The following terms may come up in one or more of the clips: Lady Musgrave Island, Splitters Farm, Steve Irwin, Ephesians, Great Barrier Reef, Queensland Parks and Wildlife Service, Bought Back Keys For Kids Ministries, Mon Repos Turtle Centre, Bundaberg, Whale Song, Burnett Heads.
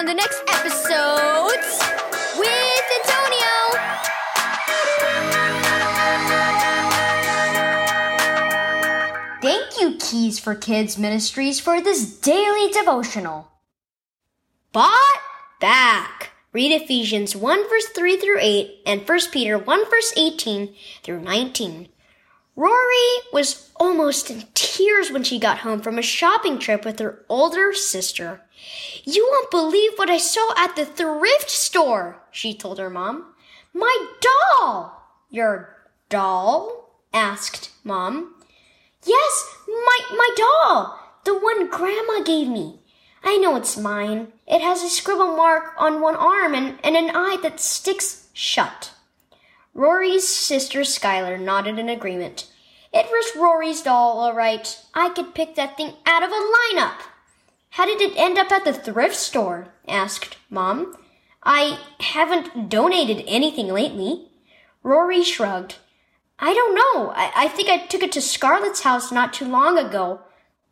on the next episodes with Antonio. Thank you, Keys for Kids Ministries, for this daily devotional. Bought Back. Read Ephesians 1 verse 3 through 8 and 1 Peter 1 verse 18 through 19. Rory was almost in tears when she got home from a shopping trip with her older sister. "You won't believe what I saw at the thrift store," she told her mom. "My doll." "Your doll?" asked mom. "Yes, my doll, the one Grandma gave me. I know it's mine. It has a scribble mark on one arm and an eye that sticks shut." Rory's sister Skylar nodded in agreement. "It was Rory's doll, all right. I could pick that thing out of a lineup." "How did it end up at the thrift store?" asked Mom. "I haven't donated anything lately." Rory shrugged. "I don't know. I think I took it to Scarlett's house not too long ago.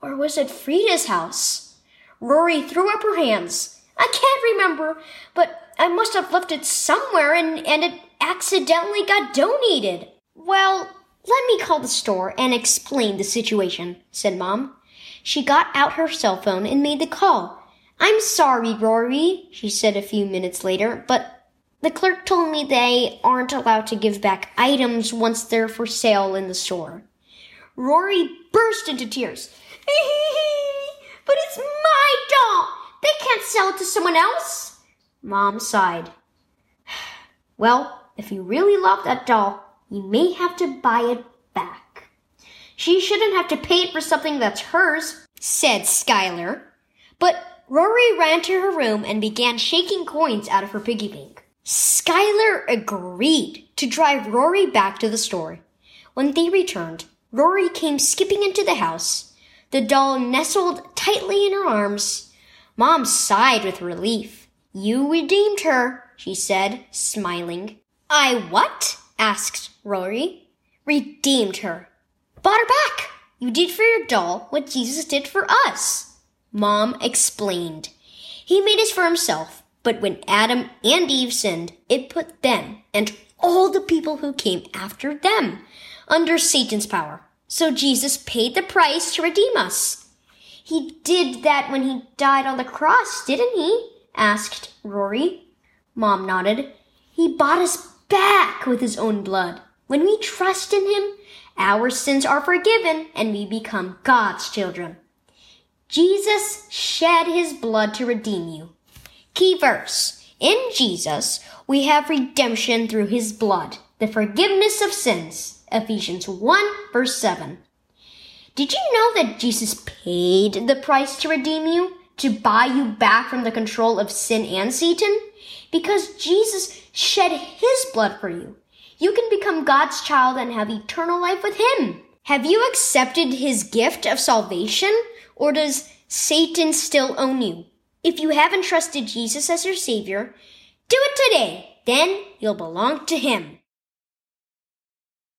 Or was it Frida's house?" Rory threw up her hands. "I can't remember, but I must have left it somewhere and it accidentally got donated." "Well, let me call the store and explain the situation," said Mom. She got out her cell phone and made the call. "I'm sorry, Rory," she said a few minutes later, "but the clerk told me they aren't allowed to give back items once they're for sale in the store." Rory burst into tears. "But it's my doll! They can't sell it to someone else!" Mom sighed. "Well, if you really love that doll, you may have to buy it back." "She shouldn't have to pay it for something that's hers," said Skylar. But Rory ran to her room and began shaking coins out of her piggy bank. Skylar agreed to drive Rory back to the store. When they returned, Rory came skipping into the house, the doll nestled tightly in her arms. Mom sighed with relief. "You redeemed her," she said, smiling. "I what?" asked Rory. "Redeemed her. Bought her back. You did for your doll what Jesus did for us," Mom explained. "He made us for himself, but when Adam and Eve sinned, it put them and all the people who came after them under Satan's power. So Jesus paid the price to redeem us." "He did that when he died on the cross, didn't he?" asked Rory. Mom nodded. "He bought us back with his own blood. When we trust in him, our sins are forgiven and we become God's children. Jesus shed his blood to redeem you." Key verse. In Jesus, we have redemption through his blood, the forgiveness of sins. Ephesians 1 verse 7. Did you know that Jesus paid the price to redeem you? To buy you back from the control of sin and Satan? Because Jesus shed his blood for you, you can become God's child and have eternal life with him. Have you accepted his gift of salvation, or does Satan still own you? If you haven't trusted Jesus as your Savior, do it today. Then you'll belong to him.